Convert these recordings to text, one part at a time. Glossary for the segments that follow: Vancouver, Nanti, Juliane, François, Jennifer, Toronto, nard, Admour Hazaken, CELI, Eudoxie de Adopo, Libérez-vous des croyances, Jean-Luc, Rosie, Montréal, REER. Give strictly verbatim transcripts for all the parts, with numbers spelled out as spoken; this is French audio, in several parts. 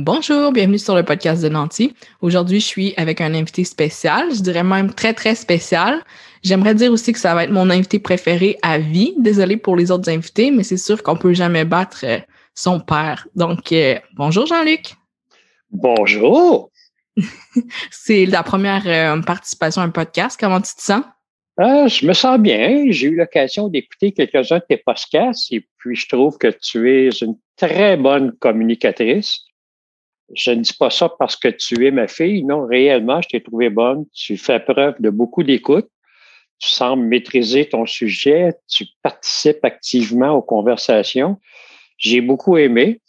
Bonjour, bienvenue sur le podcast de Nanti. Aujourd'hui, je suis avec un invité spécial, je dirais même très, très spécial. J'aimerais dire aussi que ça va être mon invité préféré à vie. Désolée pour les autres invités, mais c'est sûr qu'on peut jamais battre son père. Donc, euh, bonjour Jean-Luc. Bonjour. C'est la première euh, participation à un podcast. Comment tu te sens? Ah, je me sens bien. J'ai eu l'occasion d'écouter quelques-uns de tes podcasts et puis je trouve que tu es une très bonne communicatrice. Je ne dis pas ça parce que tu es ma fille. Non, réellement, je t'ai trouvée bonne. Tu fais preuve de beaucoup d'écoute. Tu sembles maîtriser ton sujet. Tu participes activement aux conversations. J'ai beaucoup aimé.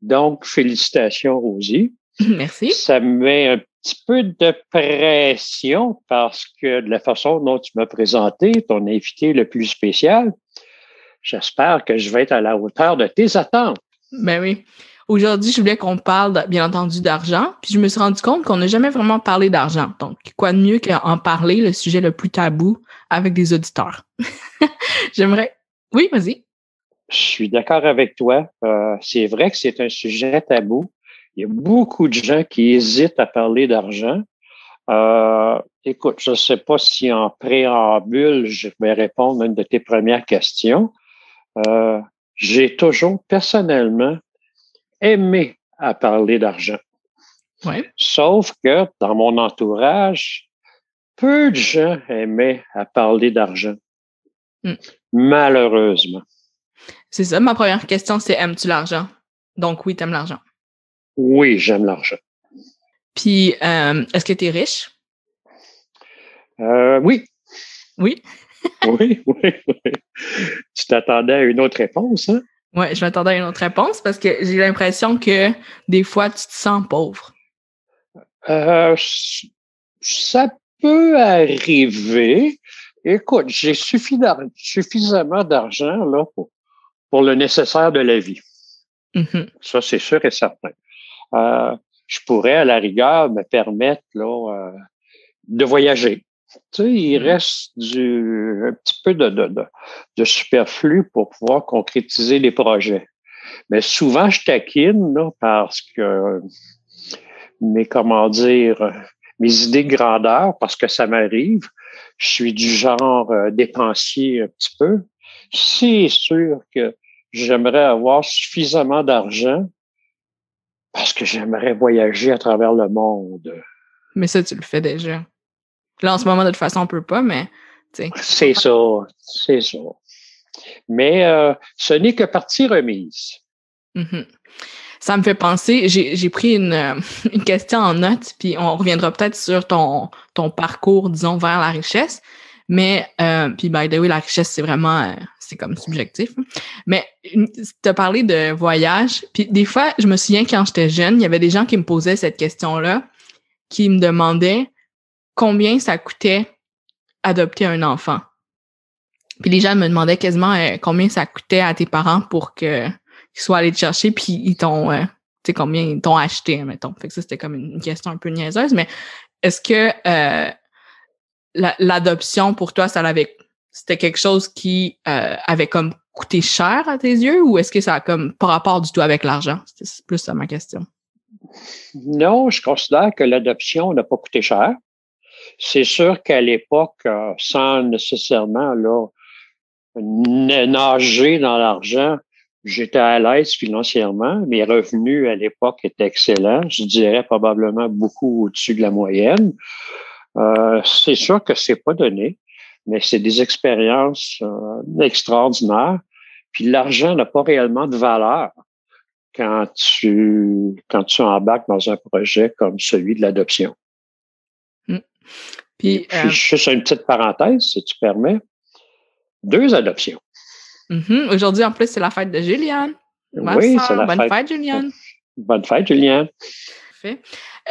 Donc, félicitations, Rosie. Merci. Ça me met un petit peu de pression parce que de la façon dont tu m'as présenté, ton invité le plus spécial, j'espère que je vais être à la hauteur de tes attentes. Ben oui. Aujourd'hui, je voulais qu'on parle, bien entendu, d'argent, puis je me suis rendu compte qu'on n'a jamais vraiment parlé d'argent. Donc, quoi de mieux qu'en parler, le sujet le plus tabou, avec des auditeurs. J'aimerais... Oui, vas-y. Je suis d'accord avec toi. Euh, c'est vrai que c'est un sujet tabou. Il y a beaucoup de gens qui hésitent à parler d'argent. Euh, écoute, je ne sais pas si en préambule, je vais répondre à une de tes premières questions. Euh, j'ai toujours, personnellement, aimé à parler d'argent. Ouais. Sauf que dans mon entourage, peu de gens aimaient à parler d'argent. Mm. Malheureusement. C'est ça. Ma première question, c'est aimes-tu l'argent? Donc oui, t'aimes l'argent. Oui, j'aime l'argent. Puis, euh, est-ce que t'es riche? Euh, oui. Oui? oui, oui, oui. Tu t'attendais à une autre réponse, hein? Oui, je m'attendais à une autre réponse parce que j'ai l'impression que des fois, tu te sens pauvre. Euh, ça peut arriver. Écoute, j'ai suffisamment d'argent là pour, pour le nécessaire de la vie. Mm-hmm. Ça, c'est sûr et certain. Euh, je pourrais, à la rigueur, me permettre là, euh, de voyager. Tu sais, il reste du, un petit peu de, de, de, de superflu pour pouvoir concrétiser les projets. Mais souvent, je taquine là, parce que mes, comment dire, mes idées de grandeur, parce que ça m'arrive, je suis du genre euh, dépensier un petit peu. C'est sûr que j'aimerais avoir suffisamment d'argent parce que j'aimerais voyager à travers le monde. Mais ça, tu le fais déjà. Là, en ce moment, de toute façon, on ne peut pas, mais... T'sais. C'est ça, c'est ça. Mais euh, ce n'est que partie remise. Mm-hmm. Ça me fait penser, j'ai, j'ai pris une, une question en note, puis on reviendra peut-être sur ton, ton parcours, disons, vers la richesse, mais, euh, puis by the way, la richesse, c'est vraiment, euh, c'est comme subjectif, mais tu as parlé de voyage, puis des fois, je me souviens, quand j'étais jeune, il y avait des gens qui me posaient cette question-là, qui me demandaient combien ça coûtait adopter un enfant. Puis les gens me demandaient quasiment euh, combien ça coûtait à tes parents pour que qu'ils soient allés te chercher, puis ils t'ont, euh, tu sais, combien ils t'ont acheté, mettons. Fait que ça, c'était comme une question un peu niaiseuse, mais est-ce que euh, la, l'adoption, pour toi, ça l'avait, c'était quelque chose qui euh, avait comme coûté cher à tes yeux, ou est-ce que ça a comme pas rapport du tout avec l'argent? C'était, c'est plus ça ma question. Non, je considère que l'adoption n'a pas coûté cher. C'est sûr qu'à l'époque, sans nécessairement là, nager dans l'argent, j'étais à l'aise financièrement. Mes revenus à l'époque étaient excellents. Je dirais probablement beaucoup au-dessus de la moyenne. Euh, c'est sûr que c'est pas donné, mais c'est des expériences euh, extraordinaires. Puis l'argent n'a pas réellement de valeur quand tu, quand tu embarques dans un projet comme celui de l'adoption. Puis, puis euh, juste une petite parenthèse, si tu permets. Deux adoptions. Mm-hmm. Aujourd'hui, en plus, c'est la fête de Juliane. Ma oui, soeur. C'est la Bonne fête. fête, Juliane. Bonne fête, Juliane. Parfait.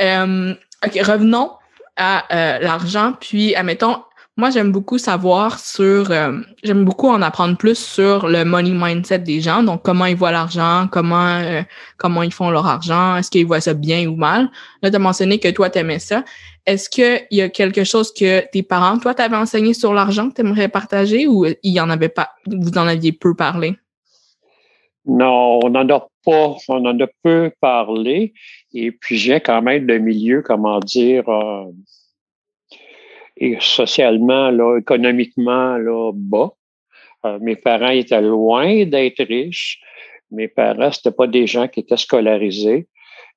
Euh, OK, revenons à euh, l'argent. Puis, admettons, moi, j'aime beaucoup savoir sur... Euh, j'aime beaucoup en apprendre plus sur le money mindset des gens. Donc, comment ils voient l'argent, comment euh, comment ils font leur argent, est-ce qu'ils voient ça bien ou mal. Là, tu as mentionné que toi, tu aimais ça. Est-ce qu'il y a quelque chose que tes parents, toi, t'avais enseigné sur l'argent que tu aimerais partager ou il y en avait pas, vous en aviez peu parlé? Non, on n'en a pas, on en a peu parlé. Et puis, j'ai quand même le milieu, comment dire, euh, et socialement, là, économiquement, là, bas. Euh, mes parents étaient loin d'être riches. Mes parents, c'était pas des gens qui étaient scolarisés.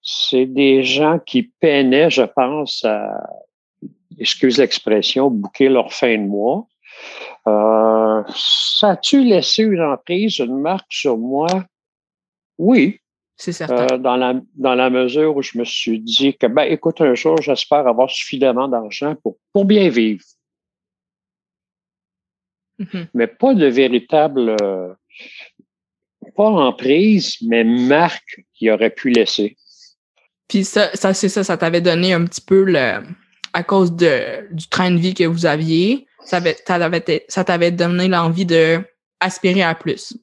C'est des gens qui peinaient, je pense, à, excuse l'expression, bouquer leur fin de mois. Euh, ça a-tu laissé une emprise, une marque sur moi? Oui. C'est certain. Euh, dans, la, dans la mesure où je me suis dit que, ben, écoute, un jour, j'espère avoir suffisamment d'argent pour, pour bien vivre. Mm-hmm. Mais pas de véritable, euh, pas emprise, mais marque qu'il aurait pu laisser. Puis ça, ça c'est ça, ça t'avait donné un petit peu, le, à cause de, du train de vie que vous aviez, ça t'avait, ça t'avait donné l'envie d'aspirer à plus.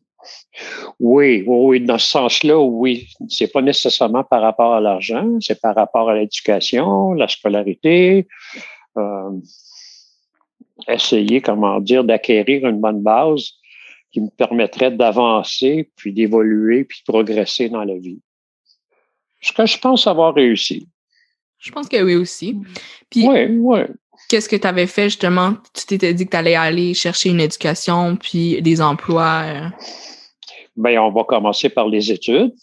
Oui, oui, dans ce sens-là, oui. C'est pas nécessairement par rapport à l'argent, c'est par rapport à l'éducation, la scolarité, euh, essayer, comment dire, d'acquérir une bonne base qui me permettrait d'avancer, puis d'évoluer, puis de progresser dans la vie. Ce que je pense avoir réussi. Je pense que oui aussi. Puis, oui, oui. Qu'est-ce que tu avais fait, justement? Tu t'étais dit que tu allais aller chercher une éducation, puis des emplois. Euh... Bien, on va commencer par les études.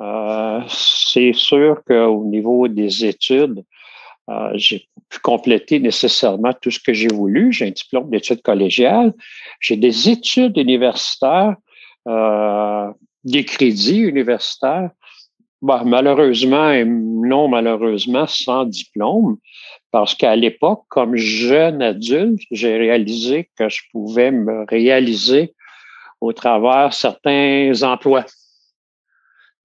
Euh, c'est sûr qu'au niveau des études, euh, j'ai pu compléter nécessairement tout ce que j'ai voulu. J'ai un diplôme d'études collégiales. J'ai des études universitaires, euh, des crédits universitaires. Bon, malheureusement et non malheureusement, sans diplôme, parce qu'à l'époque, comme jeune adulte, j'ai réalisé que je pouvais me réaliser au travers certains emplois.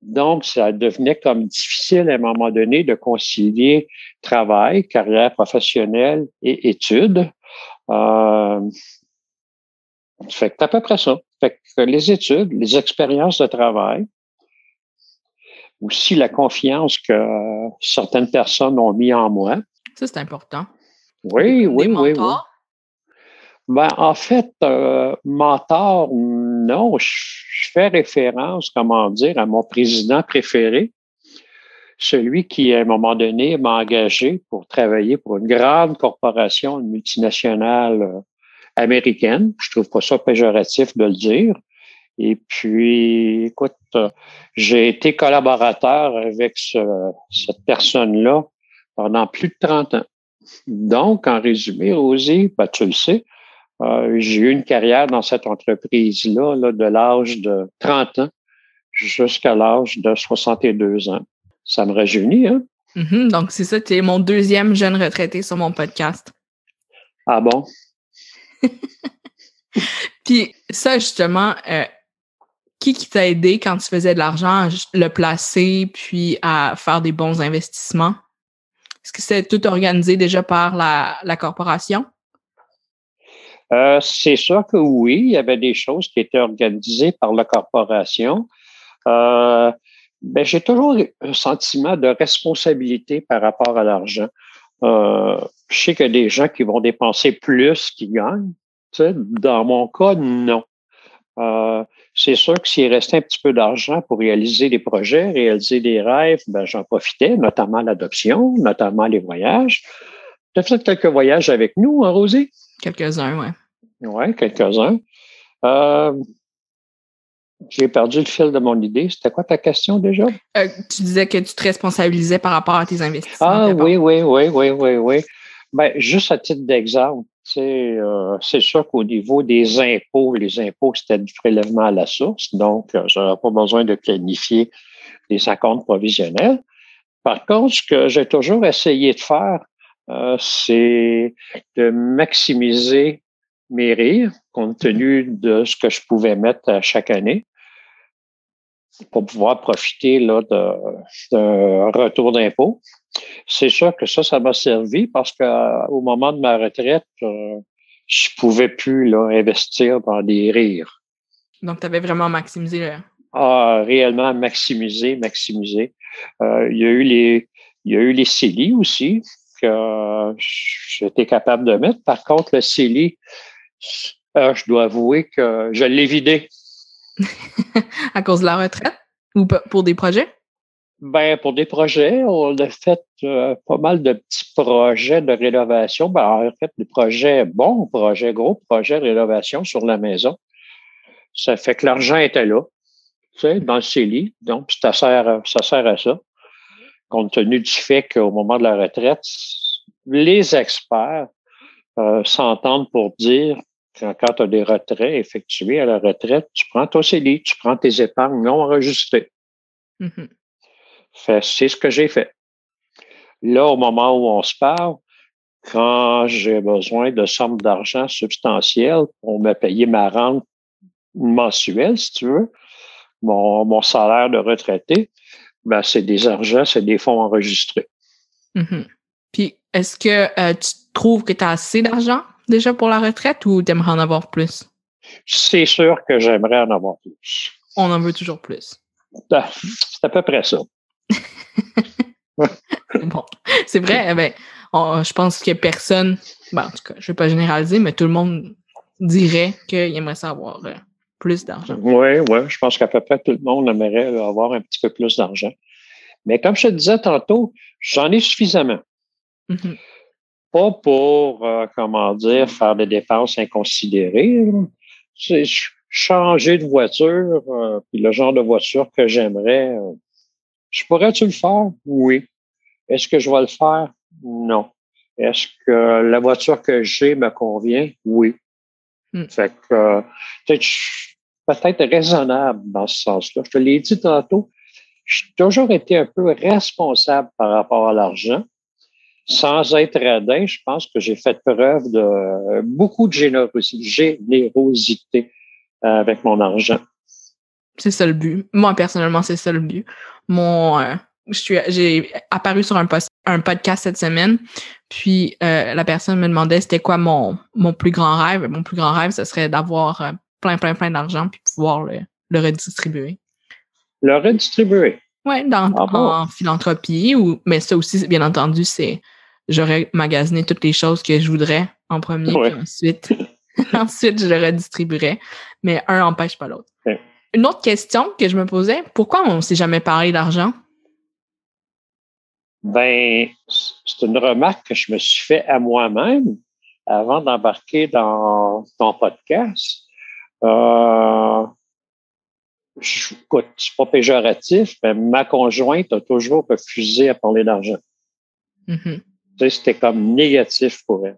Donc, ça devenait comme difficile à un moment donné de concilier travail, carrière professionnelle et études. Euh, fait que c'est à peu près ça. Fait que les études, les expériences de travail, aussi la confiance que euh, certaines personnes ont mis en moi. Ça, c'est important. Oui, des oui, mentors? oui, oui. Ben, en fait, euh, mentor, non. Je, je fais référence, comment dire, à mon président préféré, celui qui, à un moment donné, m'a engagé pour travailler pour une grande corporation, une multinationale euh, américaine. Je trouve pas ça péjoratif de le dire. Et puis, écoute, j'ai été collaborateur avec ce, cette personne-là pendant plus de trente ans. Donc, en résumé, Rosie, ben, tu le sais, euh, j'ai eu une carrière dans cette entreprise-là là, de l'âge de trente ans jusqu'à l'âge de soixante-deux ans. Ça me rajeunit, hein? Mm-hmm, donc, c'est ça, tu es mon deuxième jeune retraité sur mon podcast. Ah bon? Puis ça, justement... Euh, Qui, qui t'a aidé quand tu faisais de l'argent à le placer puis à faire des bons investissements? Est-ce que c'était tout organisé déjà par la, la corporation? Euh, c'est sûr que oui, il y avait des choses qui étaient organisées par la corporation. Euh, ben, j'ai toujours un sentiment de responsabilité par rapport à l'argent. Euh, je sais qu'il y a des gens qui vont dépenser plus qu'ils gagnent. Tu sais, dans mon cas, non. Euh, c'est sûr que s'il restait un petit peu d'argent pour réaliser des projets, réaliser des rêves, ben, j'en profitais, notamment l'adoption, notamment les voyages. Tu as fait quelques voyages avec nous, hein, Rosie? Quelques-uns, oui. Oui, quelques-uns. Euh, j'ai perdu le fil de mon idée. C'était quoi ta question déjà? Euh, tu disais que tu te responsabilisais par rapport à tes investissements. Ah oui, oui, oui, oui, oui, oui. Ben, juste à titre d'exemple, C'est, euh, c'est sûr qu'au niveau des impôts, les impôts, c'était du prélèvement à la source, donc euh, je n'avais pas besoin de planifier des acomptes provisionnels. Par contre, ce que j'ai toujours essayé de faire, euh, c'est de maximiser mes R E E R, compte tenu de ce que je pouvais mettre à chaque année, pour pouvoir profiter là, de, de retour d'impôt. C'est sûr que ça, ça m'a servi parce qu'au moment de ma retraite, euh, je ne pouvais plus là, investir dans des R E E R. Donc, tu avais vraiment maximisé le... Ah, réellement maximisé, maximisé. Euh, il y a eu les, il y a eu les C E L I aussi que j'étais capable de mettre. Par contre, le C E L I, euh, je dois avouer que je l'ai vidé. À cause de la retraite ou pour des projets? Ben, pour des projets, on a fait euh, pas mal de petits projets de rénovation. Ben, en fait, des projets, bons projets, gros projets de rénovation sur la maison. Ça fait que l'argent était là, tu sais, dans le CELI. Donc, ça sert, ça sert à ça. Compte tenu du fait qu'au moment de la retraite, les experts euh, s'entendent pour dire quand, quand tu as des retraits effectués à la retraite, tu prends ton CELI, tu prends tes épargnes non enregistrées. Mm-hmm. Fait, c'est ce que j'ai fait. Là, au moment où on se parle, quand j'ai besoin de sommes d'argent substantielles pour me payer ma rente mensuelle, si tu veux, mon, mon salaire de retraité, ben, c'est des argents, c'est des fonds enregistrés. Mm-hmm. Puis, est-ce que euh, tu trouves que tu as assez d'argent déjà pour la retraite ou tu aimerais en avoir plus? C'est sûr que j'aimerais en avoir plus. On en veut toujours plus. C'est à peu près ça. Bon, c'est vrai, ben, on, je pense que personne, ben, en tout cas, je ne vais pas généraliser, mais tout le monde dirait qu'il aimerait savoir euh, plus d'argent. Oui, oui, je pense qu'à peu près tout le monde aimerait avoir un petit peu plus d'argent. Mais comme je te disais tantôt, j'en ai suffisamment. Mm-hmm. Pas pour, euh, comment dire, faire des dépenses inconsidérées. C'est changer de voiture, euh, puis le genre de voiture que j'aimerais... Euh, je pourrais-tu le faire? Oui. Est-ce que je vais le faire? Non. Est-ce que la voiture que j'ai me convient? Oui. Mm. Fait que peut-être, peut-être raisonnable dans ce sens-là. Je te l'ai dit tantôt, j'ai toujours été un peu responsable par rapport à l'argent. Sans être radin, je pense que j'ai fait preuve de beaucoup de générosité avec mon argent. C'est ça le but. Moi, personnellement, c'est ça le but. Mon, euh, je suis, j'ai apparu sur un, post- un podcast cette semaine, puis euh, la personne me demandait c'était quoi mon, mon plus grand rêve. Mon plus grand rêve, ce serait d'avoir euh, plein, plein, plein d'argent puis pouvoir le, le redistribuer. Le redistribuer? Oui, dans ah bon. en philanthropie. Ou, mais ça aussi, bien entendu, c'est j'aurais magasiné toutes les choses que je voudrais en premier, ouais. puis ensuite, ensuite, je le redistribuerais. Mais un n'empêche pas l'autre. Ouais. Une autre question que je me posais, pourquoi on ne s'est jamais parlé d'argent? Ben, c'est une remarque que je me suis fait à moi-même avant d'embarquer dans ton podcast. Euh, je, écoute, c'est pas péjoratif, mais ma conjointe a toujours refusé à parler d'argent. Mm-hmm. Tu sais, c'était comme négatif pour elle.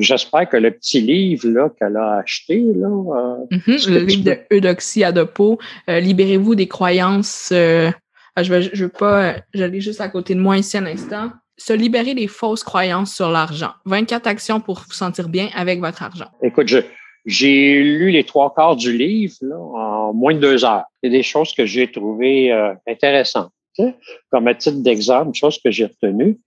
J'espère que le petit livre là, qu'elle a acheté... là, euh, mm-hmm, le livre peux... de Eudoxie de Adopo, euh, « Libérez-vous des croyances euh... ». Ah, je ne veux, je veux pas... Euh, je l'ai juste à côté de moi ici un instant. « Se libérer des fausses croyances sur l'argent. vingt-quatre actions pour vous sentir bien avec votre argent. » Écoute, je, j'ai lu les trois quarts du livre là, en moins de deux heures. C'est des choses que j'ai trouvées euh, intéressantes. Hein? Comme à titre d'exemple, une chose que j'ai retenue,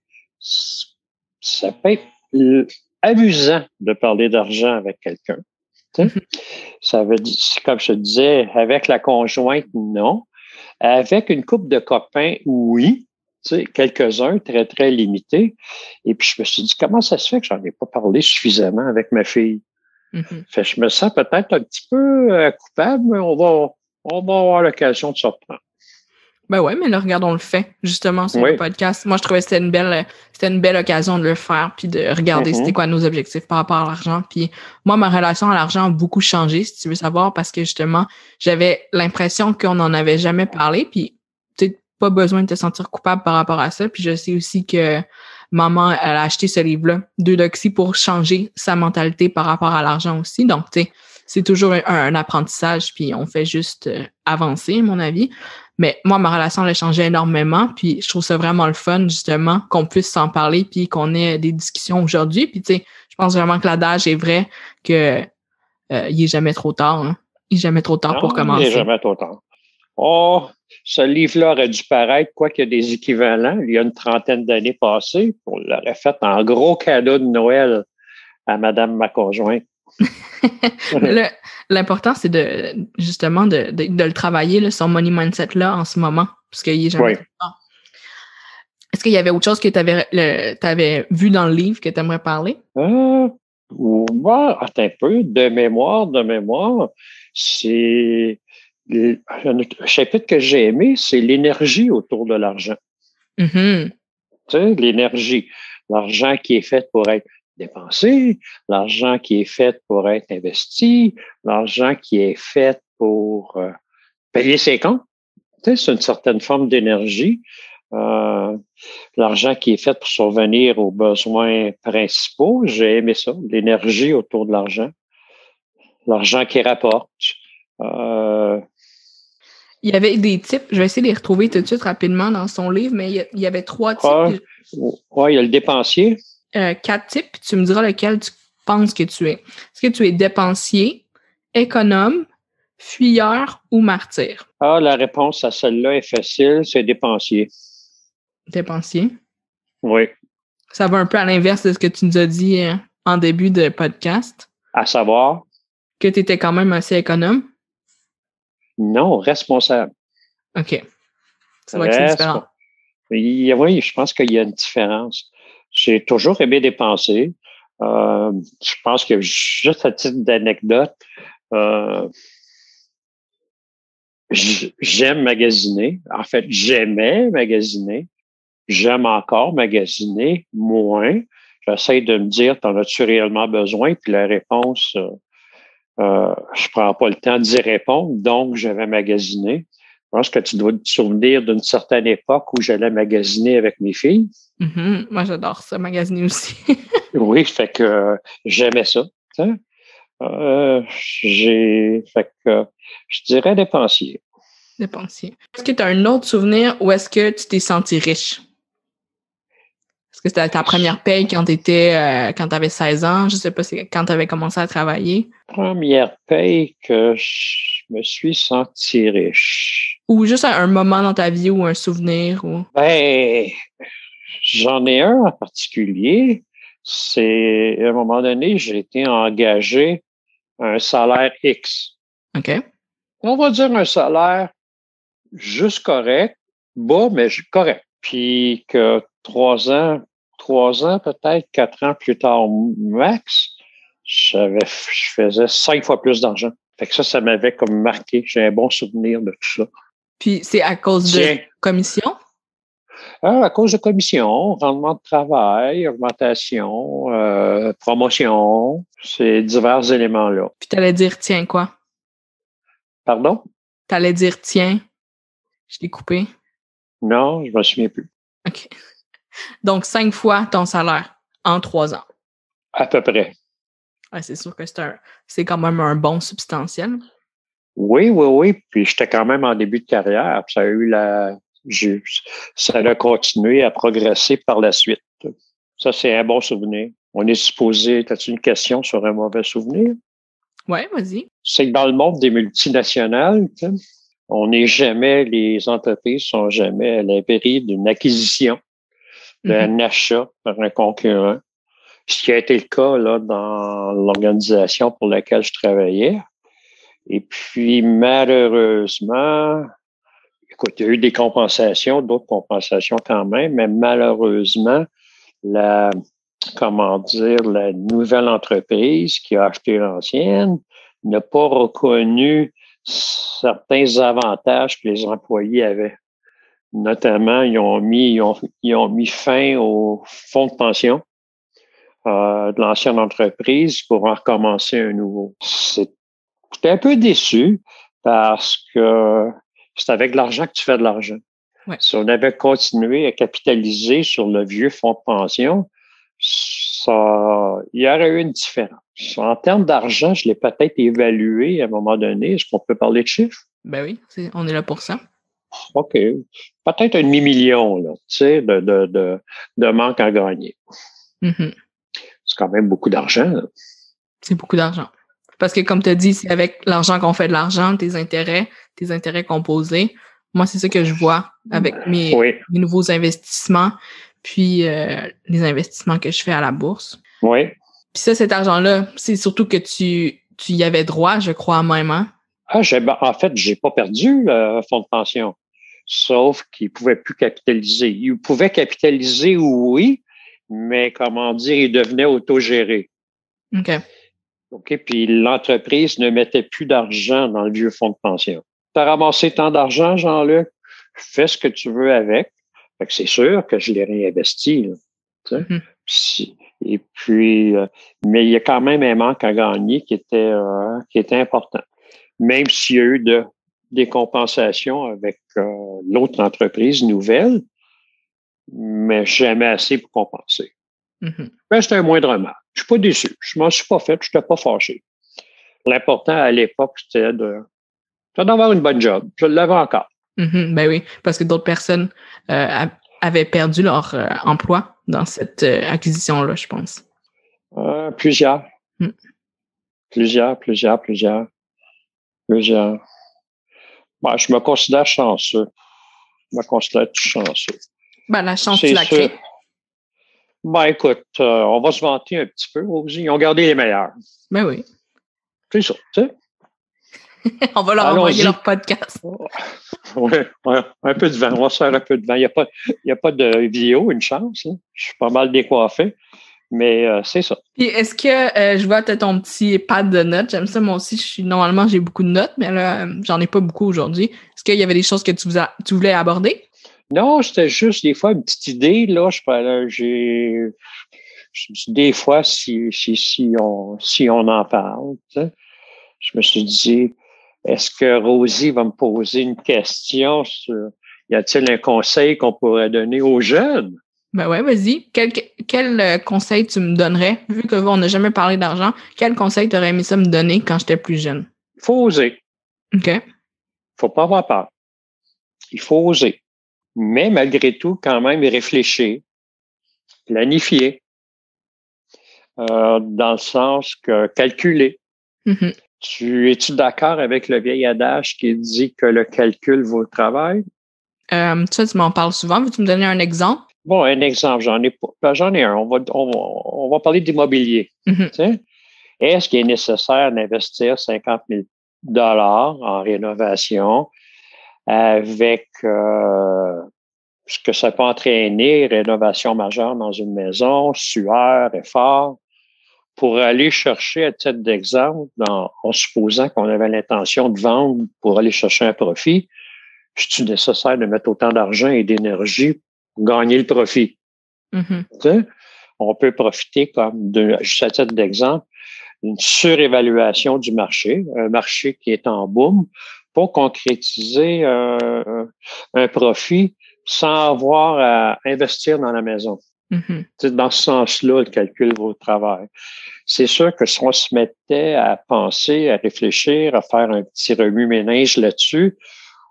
ça peut être... Le... amusant de parler d'argent avec quelqu'un. Mm-hmm. Ça veut dire, comme je disais, avec la conjointe, non. Avec une couple de copains, oui. Tu sais, quelques-uns, très, très limités. Et puis, je me suis dit, comment ça se fait que j'en ai pas parlé suffisamment avec ma fille? Mm-hmm. Fait, je me sens peut-être un petit peu coupable, mais on va, on va avoir l'occasion de se reprendre. Ben oui, mais là, regarde, on le fait, justement, sur oui. le podcast. Moi, je trouvais que c'était une belle, c'était une belle occasion de le faire, puis de regarder mm-hmm. c'était quoi nos objectifs par rapport à l'argent. Puis moi, ma relation à l'argent a beaucoup changé, si tu veux savoir, parce que justement, j'avais l'impression qu'on n'en avait jamais parlé, puis tu n'as pas besoin de te sentir coupable par rapport à ça. Puis je sais aussi que maman, elle a acheté ce livre-là, d'Eudoxie, pour changer sa mentalité par rapport à l'argent aussi. Donc, tu sais, c'est toujours un, un apprentissage, puis on fait juste euh, avancer, à mon avis. Mais moi, ma relation, elle a changé énormément, puis je trouve ça vraiment le fun, justement, qu'on puisse s'en parler, puis qu'on ait des discussions aujourd'hui. Puis, tu sais, je pense vraiment que l'adage est vrai que euh, il n'est jamais trop tard. Hein. Il n'est jamais trop tard non, pour commencer. Il n'est jamais trop tard. Oh, ce livre-là aurait dû paraître, quoi qu'il y a des équivalents, il y a une trentaine d'années passées, on l'aurait fait en gros cadeau de Noël à madame ma conjointe. le, l'important, c'est de justement de, de, de le travailler, là, son money mindset-là, en ce moment, parce qu'il est jamais oui. Est-ce qu'il y avait autre chose que tu avais vu dans le livre que tu aimerais parler? Euh, bah, attends un peu, de mémoire, de mémoire. c'est un chapitre que j'ai aimé, c'est l'énergie autour de l'argent. Mm-hmm. Tu sais, l'énergie, l'argent qui est fait pour être dépensé, l'argent qui est fait pour être investi, l'argent qui est fait pour euh, payer ses comptes. Tu sais, c'est une certaine forme d'énergie. Euh, l'argent qui est fait pour survenir aux besoins principaux, j'ai aimé ça, l'énergie autour de l'argent, l'argent qui rapporte. Euh, Il y avait des types, je vais essayer de les retrouver tout de suite rapidement dans son livre, mais il y avait trois types. Ah, oui, il y a le dépensier. Euh, quatre types, puis tu me diras lequel tu penses que tu es. Est-ce que tu es dépensier, économe, fuyeur ou martyr? Ah, la réponse à celle-là est facile, c'est dépensier. Dépensier? Oui. Ça va un peu à l'inverse de ce que tu nous as dit en début de podcast. À savoir? Que tu étais quand même assez économe. Non, responsable. OK. C'est vrai que c'est différent. Oui, oui, je pense qu'il y a une différence. J'ai toujours aimé dépenser. Euh, je pense que, juste à titre d'anecdote, euh, j'aime magasiner. En fait, j'aimais magasiner. J'aime encore magasiner, moins. J'essaie de me dire, t'en as-tu réellement besoin? Puis la réponse... Euh, Euh, je prends pas le temps d'y répondre, donc j'avais magasiné. Je pense que tu dois te souvenir d'une certaine époque où j'allais magasiner avec mes filles. Mm-hmm. Moi, j'adore ça, magasiner aussi. Oui, fait que euh, j'aimais ça. Euh, j'ai, fait que euh, je dirais dépensier. Dépensier. Est-ce que tu as un autre souvenir ou est-ce que tu t'es senti riche? Est-ce que c'était ta première paye quand tu étais, euh, quand tu avais seize ans? Je ne sais pas, c'est quand tu avais commencé à travailler. Première paye que je me suis senti riche. Ou juste un, un moment dans ta vie ou un souvenir? Ou... Ben, j'en ai un en particulier. C'est, à un moment donné, j'ai été engagé à un salaire X. OK. On va dire un salaire juste correct, bas, mais correct. Puis que trois ans, trois ans peut-être, quatre ans plus tard max, j'avais, je faisais cinq fois plus d'argent. Fait que ça, ça m'avait comme marqué. J'ai un bon souvenir de tout ça. Puis c'est à cause de commission? Ah, à cause de commission, rendement de travail, augmentation, euh, promotion, ces divers éléments-là. Puis t'allais dire tiens quoi? Pardon? T'allais dire tiens, je l'ai coupé. Non, je ne me souviens plus. OK. Donc, cinq fois ton salaire en trois ans. À peu près. Ouais, c'est sûr que c'est, un, c'est quand même un bon substantiel. Oui, oui, oui. Puis, j'étais quand même en début de carrière. Puis ça a eu la... J'ai, ça a continué à progresser par la suite. Ça, c'est un bon souvenir. On est supposé... T'as-tu une question sur un mauvais souvenir? Oui, vas-y. C'est que dans le monde des multinationales... T'sais, on n'est jamais, les entreprises sont jamais à l'abri d'une acquisition, d'un mm-hmm. achat par un concurrent. Ce qui a été le cas là dans l'organisation pour laquelle je travaillais. Et puis, malheureusement, écoute, il y a eu des compensations, d'autres compensations quand même, mais malheureusement, la, comment dire, la nouvelle entreprise qui a acheté l'ancienne n'a pas reconnu certains avantages que les employés avaient. Notamment, ils ont mis, ils ont, ils ont mis fin au fonds de pension euh, de l'ancienne entreprise pour en recommencer un nouveau. C'est, j'étais un peu déçu parce que c'est avec de l'argent que tu fais de l'argent. Ouais. Si on avait continué à capitaliser sur le vieux fonds de pension, ça, il y aurait eu une différence. En termes d'argent, je l'ai peut-être évalué à un moment donné. Est-ce qu'on peut parler de chiffres? Ben oui, c'est, on est là pour ça. OK. Peut-être un demi-million, là, tu sais, de, de, de, de manque à gagner. Mm-hmm. C'est quand même beaucoup d'argent, là. C'est beaucoup d'argent. Parce que, comme tu as dit, c'est avec l'argent qu'on fait de l'argent, tes intérêts, tes intérêts composés. Moi, c'est ça que je vois avec mes, oui. mes nouveaux investissements, puis euh, les investissements que je fais à la bourse. Oui. Puis ça, cet argent-là, c'est surtout que tu, tu y avais droit, je crois, même, hein? Ah, j'ai, ben, en fait, j'ai pas perdu le fonds de pension, sauf qu'il pouvait plus capitaliser. Il pouvait capitaliser, oui, mais comment dire, il devenait autogéré. OK. OK, puis l'entreprise ne mettait plus d'argent dans le vieux fonds de pension. Tu as ramassé tant d'argent, Jean-Luc, fais ce que tu veux avec. Fait que c'est sûr que je l'ai réinvesti, là. Mm-hmm. Puis, et puis, euh, mais il y a quand même un manque à gagner qui était, euh, qui était important. Même s'il y a eu de, des compensations avec euh, l'autre entreprise nouvelle, mais jamais assez pour compenser. Mm-hmm. Ben, c'était un moindre mal. Je suis pas déçu. Je m'en suis pas fait. Je n'étais pas fâché. L'important à l'époque, c'était de, c'était d'avoir une bonne job. Je l'avais encore. Mm-hmm, ben oui, parce que d'autres personnes euh, avaient perdu leur euh, emploi dans cette euh, acquisition-là, je pense. Euh, plusieurs. Mm. Plusieurs, plusieurs, plusieurs. Plusieurs. Ben, je me considère chanceux. Je me considère tout chanceux. Ben, la chance, tu la crées. Ben, écoute, euh, on va se vanter un petit peu, Rosie. Ils ont gardé les meilleurs. Ben oui. C'est ça, tu sais. On va leur Allons-y. envoyer leur podcast. Oui, ouais, un peu de vent. On va se faire un peu de vent. Il n'y a pas, il n'y a pas de vidéo, une chance. Hein. Je suis pas mal décoiffé, mais euh, c'est ça. Puis est-ce que, euh, je vois peut-être ton petit pad de notes. J'aime ça, moi aussi. Je suis, normalement, j'ai beaucoup de notes, mais là, j'en ai pas beaucoup aujourd'hui. Est-ce qu'il y avait des choses que tu, vous a, tu voulais aborder? Non, c'était juste des fois une petite idée. Là, je parlais, j'ai, des fois, si, si, si, on, si on en parle, t'sais, je me suis dit, est-ce que Rosie va me poser une question sur, y a-t-il un conseil qu'on pourrait donner aux jeunes? Ben ouais, vas-y. Quel, quel conseil tu me donnerais? Vu qu'on n'a jamais parlé d'argent, quel conseil tu aurais aimé ça me donner quand j'étais plus jeune? Il faut oser. OK. Il ne faut pas avoir peur. Il faut oser. Mais malgré tout, quand même, réfléchir, planifier, euh, dans le sens que calculer. Mm-hmm. Tu es-tu d'accord avec le vieil adage qui dit que le calcul vaut le travail? Euh, ça, tu m'en parles souvent. Veux-tu me donner un exemple? Bon, un exemple, j'en ai pas. Ben, j'en ai un. On va, on, on va parler d'immobilier. Mm-hmm. Tu sais? Est-ce qu'il est nécessaire d'investir cinquante mille dollars en rénovation avec euh, ce que ça peut entraîner, rénovation majeure dans une maison, sueur, effort? Pour aller chercher, à titre d'exemple, dans, en supposant qu'on avait l'intention de vendre pour aller chercher un profit, est-ce nécessaire de mettre autant d'argent et d'énergie pour gagner le profit? Mm-hmm. Tu sais, on peut profiter, comme de, juste à titre d'exemple, d'une surévaluation du marché, un marché qui est en boom, pour concrétiser euh, un profit sans avoir à investir dans la maison. Mm-hmm. Dans ce sens-là, le calcul vaut le travail. C'est sûr que si on se mettait à penser, à réfléchir, à faire un petit remue-ménage là-dessus,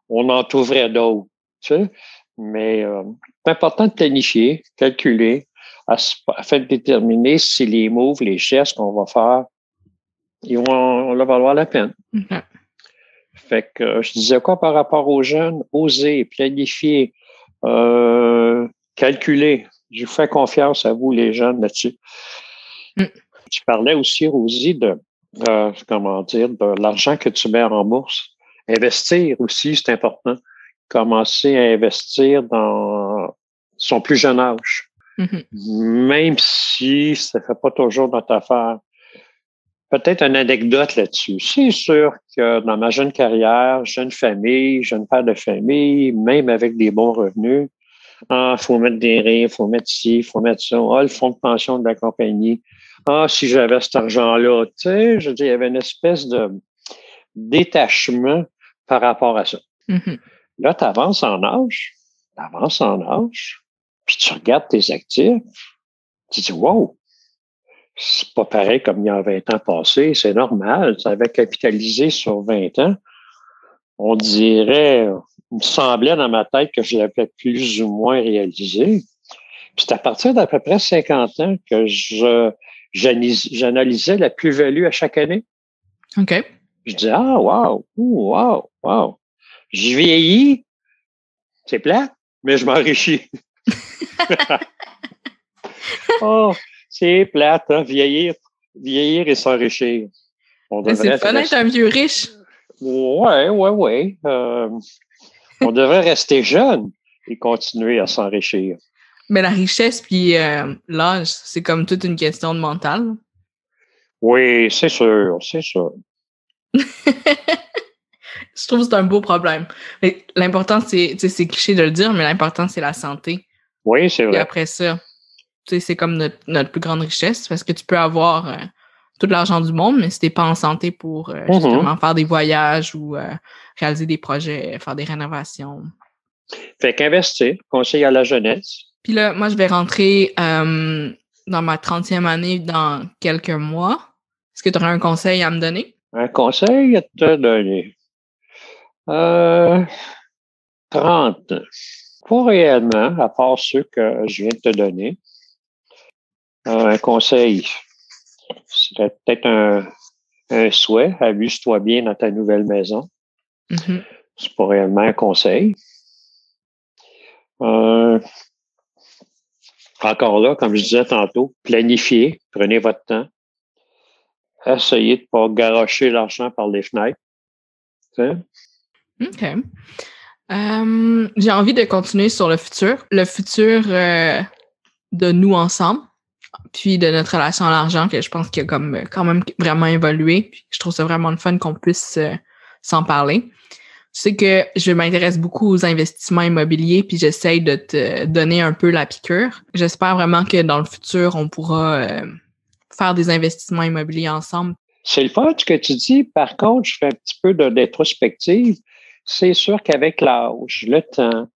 on en trouverait d'autres. Tu sais? Mais euh, c'est important de planifier, calculer, afin de déterminer si les moves, les gestes qu'on va faire, ils vont leur valoir la peine. Mm-hmm. Fait que je disais quoi par rapport aux jeunes? Oser, planifier, euh, calculer. Je vous fais confiance à vous, les jeunes, là-dessus. Mm. Tu parlais aussi, Rosie, de, euh, comment dire, de l'argent que tu mets en bourse. Investir aussi, c'est important. Commencer à investir dans son plus jeune âge. Mm-hmm. Même si ça ne fait pas toujours notre affaire. Peut-être une anecdote là-dessus. C'est sûr que dans ma jeune carrière, jeune famille, jeune père de famille, même avec des bons revenus, ah, il faut mettre des R E E R, il faut mettre ci, il faut mettre ça. Ah, le fonds de pension de la compagnie. Ah, si j'avais cet argent-là. Tu sais, je veux dire, il y avait une espèce de détachement par rapport à ça. Mm-hmm. Là, tu avances en âge, tu avances en âge, puis tu regardes tes actifs, tu dis, wow, c'est pas pareil comme il y a vingt ans passé, c'est normal, ça avait capitalisé sur vingt ans. On dirait, il me semblait dans ma tête que je l'avais plus ou moins réalisé. Puis c'est à partir d'à peu près cinquante ans que je j'analysais la plus-value à chaque année. OK. Je dis, ah, wow, wow, wow. Je vieillis, c'est plat, mais je m'enrichis. Oh, c'est plate, hein, vieillir, vieillir et s'enrichir. On mais c'est fun d'être un vieux riche. Ouais, ouais, ouais. Euh, on devrait rester jeune et continuer à s'enrichir. Mais la richesse puis euh, l'âge, c'est comme toute une question de mental. Oui, c'est sûr, c'est sûr. Je trouve que c'est un beau problème. Mais l'important, c'est, c'est cliché de le dire, mais l'important, c'est la santé. Oui, c'est vrai. Et après ça, c'est comme notre, notre plus grande richesse, parce que tu peux avoir euh, tout l'argent du monde, mais si t'es pas en santé pour euh, justement mm-hmm. faire des voyages ou euh, réaliser des projets, faire des rénovations. Fait qu'investir, conseil à la jeunesse. Puis là, moi, je vais rentrer euh, dans ma trentième année dans quelques mois. Est-ce que tu aurais un conseil à me donner? Un conseil à te donner? Euh, trente. Pas réellement, à part ceux que je viens de te donner. Euh, un conseil, c'est peut-être un, un souhait. Amuse-toi bien dans ta nouvelle maison. Mm-hmm. C'est pas réellement un conseil. Euh, encore là, comme je disais tantôt, planifiez, prenez votre temps. Essayez de ne pas garrocher l'argent par les fenêtres. T'sais? OK. Euh, j'ai envie de continuer sur le futur. Le futur euh, de nous ensemble, puis de notre relation à l'argent, que je pense qu'il a comme, quand même vraiment évolué. Puis je trouve ça vraiment le fun qu'on puisse euh, s'en parler. Tu sais que je m'intéresse beaucoup aux investissements immobiliers, puis j'essaye de te donner un peu la piqûre. J'espère vraiment que dans le futur, on pourra euh, faire des investissements immobiliers ensemble. C'est le fun ce que tu dis. Par contre, je fais un petit peu de rétrospective. C'est sûr qu'avec l'âge, le temps,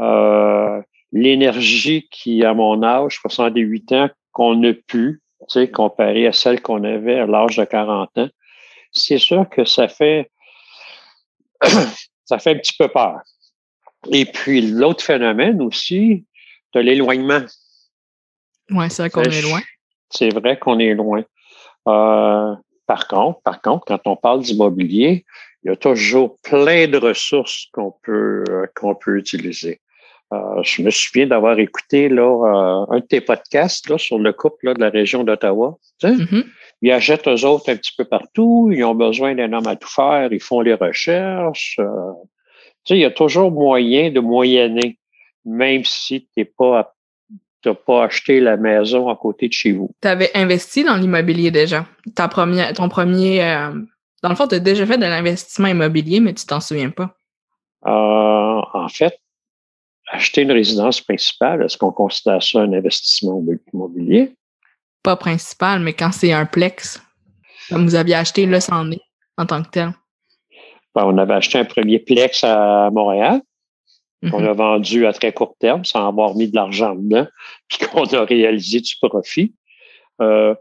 euh, l'énergie qui, à mon âge, soixante-dix-huit ans, qu'on n'a plus, tu sais, comparé à celle qu'on avait à l'âge de quarante ans, c'est sûr que ça fait... ça fait un petit peu peur. Et puis, l'autre phénomène aussi, de l'éloignement. Oui, c'est vrai qu'on c'est, est loin. C'est vrai qu'on est loin. Euh, par contre, par contre, quand on parle d'immobilier, il y a toujours plein de ressources qu'on peut, euh, qu'on peut utiliser. Euh, je me souviens d'avoir écouté là, euh, un de tes podcasts là, sur le couple là, de la région d'Ottawa. Tu sais? Mm-hmm. Ils achètent eux autres un petit peu partout, ils ont besoin d'un homme à tout faire, ils font les recherches. Euh, tu sais, il y a toujours moyen de moyenner, même si tu n'as pas, pas acheté la maison à côté de chez vous. Tu avais investi dans l'immobilier déjà. Ta première, ton premier... Euh, dans le fond, tu as déjà fait de l'investissement immobilier, mais tu t'en souviens pas. Euh, en fait, acheter une résidence principale, est-ce qu'on considère ça un investissement immobilier? Pas principal, mais quand c'est un plex, comme vous aviez acheté le cent D en tant que tel. Ben, on avait acheté un premier plex à Montréal, mm-hmm. qu'on a vendu à très court terme sans avoir mis de l'argent dedans, puis qu'on a réalisé du profit. Euh,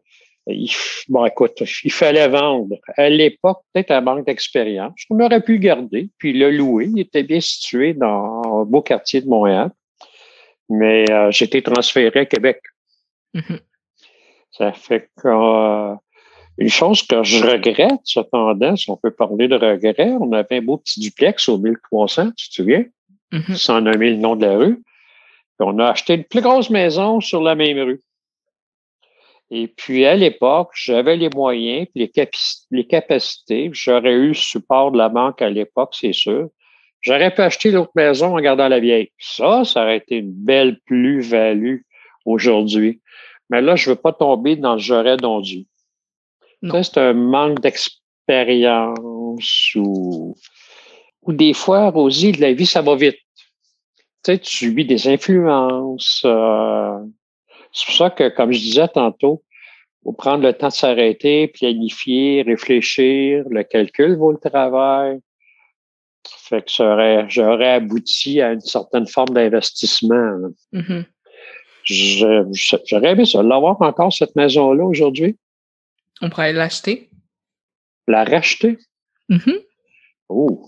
il, bon, écoute, il fallait vendre. À l'époque, peut-être à manque d'expérience, on aurait pu le garder, puis le louer. Il était bien situé dans un beau quartier de Montréal, mais euh, j'ai été transféré à Québec. Mm-hmm. Ça fait qu'une chose que je regrette, cependant, si on peut parler de regret, on avait un beau petit duplex au mille trois cents, tu te souviens, mm-hmm. sans nommer le nom de la rue. Puis on a acheté une plus grosse maison sur la même rue. Et puis, à l'époque, j'avais les moyens, les, capaci- les capacités. J'aurais eu le support de la banque à l'époque, c'est sûr. J'aurais pu acheter l'autre maison en gardant la vieille. Ça, ça aurait été une belle plus-value aujourd'hui. Mais là, je ne veux pas tomber dans le j'aurais donc dû. Ça, c'est un manque d'expérience ou, ou des fois, Rosie, de la vie, ça va vite. Tu sais, tu subis des influences. Euh, c'est pour ça que, comme je disais tantôt, il faut prendre le temps de s'arrêter, planifier, réfléchir. Le calcul vaut le travail. Ça fait que ça aurait, j'aurais abouti à une certaine forme d'investissement. Mm-hmm. Je, je, j'aurais aimé ça. L'avoir encore, cette maison-là, aujourd'hui. On pourrait l'acheter. La racheter? Mm-hmm. Oh!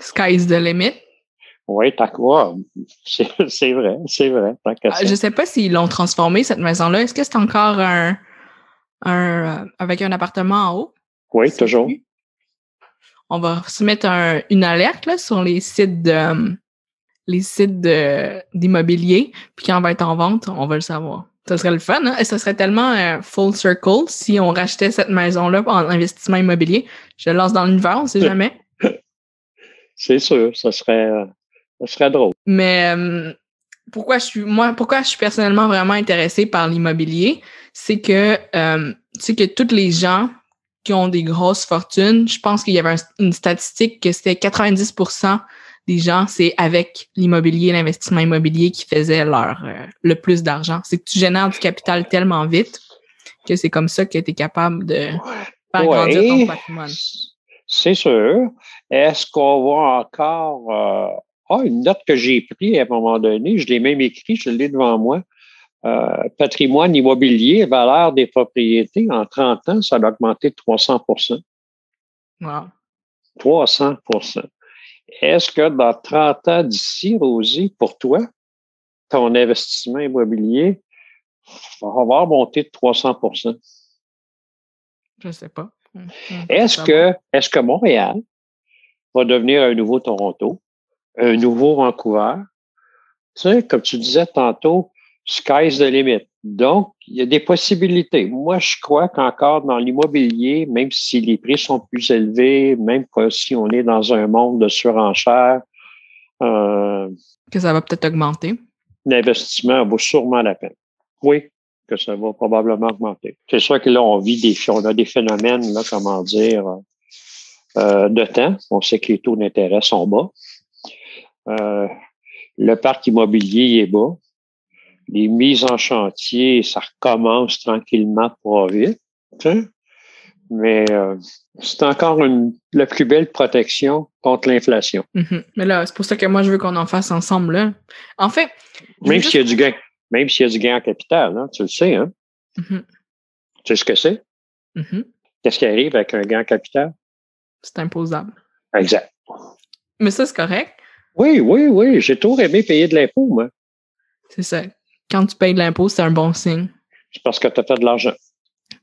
Sky's the limit. Oui, t'as quoi? C'est, c'est vrai, c'est vrai. Ah, je sais pas s'ils l'ont transformée, cette maison-là. Est-ce que c'est encore un, un avec un appartement en haut? Oui, c'est toujours. Plus? On va se mettre un, une alerte là, sur les sites de... les sites de, d'immobilier, puis quand on va être en vente, on va le savoir. Ça serait le fun, hein? Et ça serait tellement euh, full circle si on rachetait cette maison-là en investissement immobilier. Je le lance dans l'univers, on ne sait jamais. C'est sûr, ça serait, ça serait drôle. Mais euh, pourquoi je suis moi pourquoi je suis personnellement vraiment intéressée par l'immobilier, c'est que euh, c'est que toutes les gens qui ont des grosses fortunes, je pense qu'il y avait un, une statistique que c'était quatre-vingt-dix pour cent des gens, c'est avec l'immobilier, l'investissement immobilier qui faisait leur euh, le plus d'argent. C'est que tu génères du capital tellement vite que c'est comme ça que tu es capable de faire grandir ouais, ton patrimoine. C'est sûr. Est-ce qu'on voit encore... Euh, ah, une note que j'ai prise à un moment donné, je l'ai même écrite, je l'ai devant moi. Euh, patrimoine immobilier, valeur des propriétés, en trente ans, ça a augmenté de trois cents pour cent. Wow. trois cents pour cent. Est-ce que dans trente ans d'ici, Rosie, pour toi, ton investissement immobilier va avoir monté de trois cents pour cent? Je ne sais pas. Est-ce que, est-ce que Montréal va devenir un nouveau Toronto, un nouveau Vancouver? Tu sais, comme tu disais tantôt, sky's the limit. Donc, il y a des possibilités. Moi, je crois qu'encore dans l'immobilier, même si les prix sont plus élevés, même si on est dans un monde de surenchère, euh, que ça va peut-être augmenter. L'investissement vaut sûrement la peine. Oui, que ça va probablement augmenter. C'est sûr que là, on vit des, on a des phénomènes, là, comment dire, euh, de temps. On sait que les taux d'intérêt sont bas. Euh, le parc immobilier est bas. Les mises en chantier, ça recommence tranquillement pas vite. Hein? Mais euh, c'est encore une, la plus belle protection contre l'inflation. Mm-hmm. Mais là, c'est pour ça que moi, je veux qu'on en fasse ensemble. Là. En fait... Même juste... s'il y a du gain. Même s'il y a du gain en capital, hein, tu le sais. Hein? Mm-hmm. Tu sais ce que c'est? Mm-hmm. Qu'est-ce qui arrive avec un gain en capital? C'est imposable. Exact. Mais ça, c'est correct? Oui, oui, oui. J'ai toujours aimé payer de l'impôt, moi. C'est ça. Quand tu payes de l'impôt, c'est un bon signe. C'est parce que tu as fait de l'argent.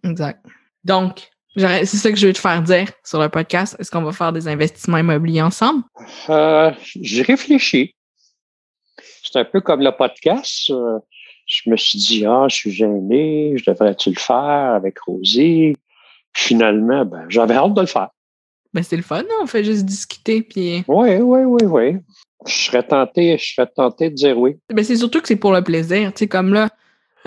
Exact. Donc, c'est ça que je veux te faire dire sur le podcast. Est-ce qu'on va faire des investissements immobiliers ensemble? Euh, j'ai réfléchi. C'est un peu comme le podcast. Je me suis dit, ah, je suis gêné, je devrais-tu le faire avec Rosie? Puis finalement, ben, j'avais hâte de le faire. Ben, c'est le fun, non? On fait juste discuter, puis... Oui, oui, oui, oui. Je serais tenté, je serais tenté de dire oui. Mais c'est surtout que c'est pour le plaisir. Tu sais, comme là,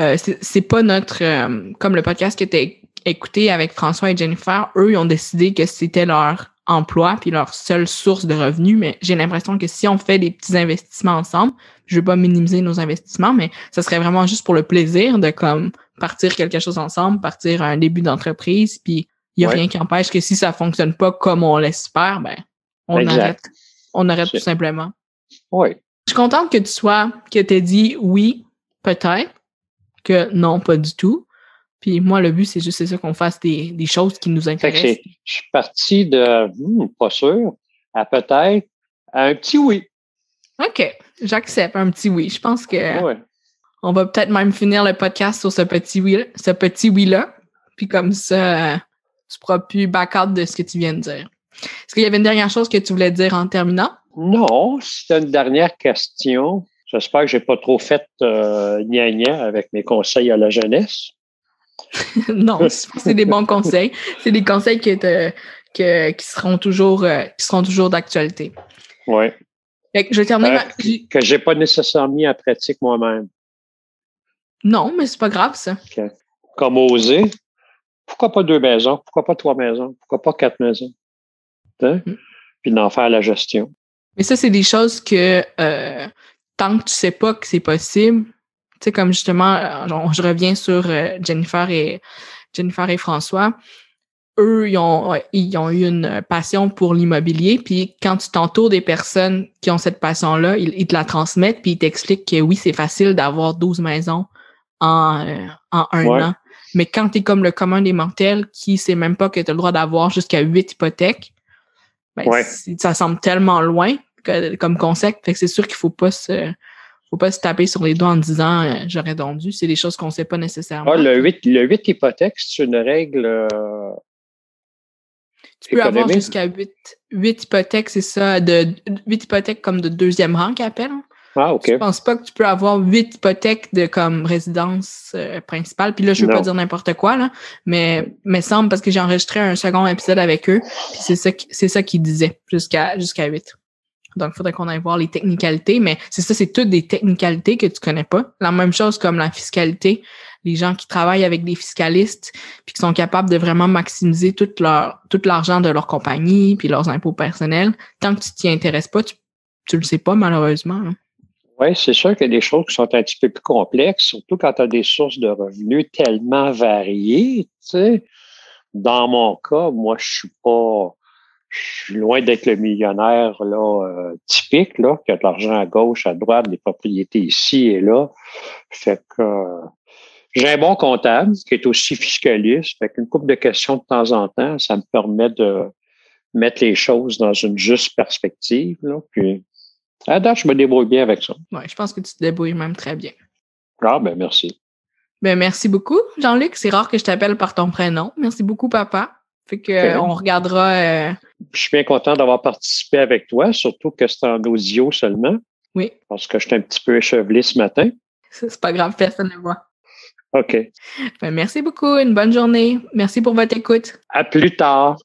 euh, c'est, c'est pas notre... Euh, comme le podcast que t'as écouté avec François et Jennifer, eux, ils ont décidé que c'était leur emploi puis leur seule source de revenus. Mais j'ai l'impression que si on fait des petits investissements ensemble, je veux pas minimiser nos investissements, mais ça serait vraiment juste pour le plaisir de comme partir quelque chose ensemble, partir à un début d'entreprise, puis il n'y a ouais. rien qui empêche que si ça fonctionne pas comme on l'espère, ben on exact. arrête. On arrête c'est... tout simplement. Oui. Je suis contente que tu sois, que tu aies dit oui, peut-être, que non, pas du tout. Puis moi, le but, c'est juste c'est ça qu'on fasse des, des choses qui nous intéressent. Je suis parti de hmm, pas sûr à peut-être à un petit oui. OK. J'accepte un petit oui. Je pense que ouais. on va peut-être même finir le podcast sur ce petit oui-là. Ce petit oui-là. Puis comme ça, tu ne pourras plus back-out de ce que tu viens de dire. Est-ce qu'il y avait une dernière chose que tu voulais dire en terminant? Non, c'était une dernière question. J'espère que je n'ai pas trop fait euh, gna-gna avec mes conseils à la jeunesse. Non, c'est des bons conseils. C'est des conseils qui, te, que, qui, seront, toujours, euh, qui seront toujours d'actualité. Oui. Je vais terminer. Ma... Que je n'ai pas nécessairement mis en pratique moi-même. Non, mais c'est pas grave, ça. Okay. Comme oser, pourquoi pas deux maisons? Pourquoi pas trois maisons? Pourquoi pas quatre maisons? Hein? Mmh. Puis d'en faire la gestion. Mais ça, c'est des choses que euh, tant que tu sais pas que c'est possible, tu sais, comme justement, on, je reviens sur euh, Jennifer et Jennifer et François, eux, ils ont, ils ont eu une passion pour l'immobilier, puis quand tu t'entoures des personnes qui ont cette passion-là, ils, ils te la transmettent, puis ils t'expliquent que oui, c'est facile d'avoir douze maisons en, euh, en un ouais. an. Mais quand tu es comme le commun des mortels qui sait même pas que tu as le droit d'avoir jusqu'à huit hypothèques, ben, ouais. ça semble tellement loin que, comme concept. Fait que c'est sûr qu'il faut pas se, faut pas se taper sur les doigts en disant euh, j'aurais donc dû. C'est des choses qu'on sait pas nécessairement. Ah, le huit, le huit hypothèques, c'est une règle. Euh, tu économique. Peux avoir jusqu'à huit hypothèques, c'est ça, de huit hypothèques comme de deuxième rang qu'ils appellent. Ah, OK. Je pense pas que tu peux avoir huit hypothèques de comme résidence euh, principale. Puis là, je veux non. pas dire n'importe quoi, là, mais me semble parce que j'ai enregistré un second épisode avec eux, puis c'est ça qui, c'est ça qu'ils disaient, jusqu'à jusqu'à huit. Donc, il faudrait qu'on aille voir les technicalités, mais c'est ça, c'est toutes des technicalités que tu connais pas. La même chose comme la fiscalité, les gens qui travaillent avec des fiscalistes puis qui sont capables de vraiment maximiser tout leur tout l'argent de leur compagnie puis leurs impôts personnels. Tant que tu t'y intéresses pas, tu tu le sais pas malheureusement. Hein. Oui, c'est sûr qu'il y a des choses qui sont un petit peu plus complexes, surtout quand tu as des sources de revenus tellement variées, tu sais. Dans mon cas, moi, je suis pas... Je suis loin d'être le millionnaire là euh, typique, là, qui a de l'argent à gauche, à droite, des propriétés ici et là. Fait que euh, j'ai un bon comptable qui est aussi fiscaliste. Fait qu'une couple de questions de temps en temps, ça me permet de mettre les choses dans une juste perspective. Là, puis à date, je me débrouille bien avec ça. Oui, je pense que tu te débrouilles même très bien. Ah ben merci. Ben merci beaucoup, Jean-Luc. C'est rare que je t'appelle par ton prénom. Merci beaucoup, papa. Fait qu'on euh, regardera... Euh... Je suis bien content d'avoir participé avec toi, surtout que c'est en audio seulement. Oui. Parce que je suis un petit peu échevelé ce matin. Ça, c'est pas grave, personne ne voit. OK. Ben, merci beaucoup, une bonne journée. Merci pour votre écoute. À plus tard.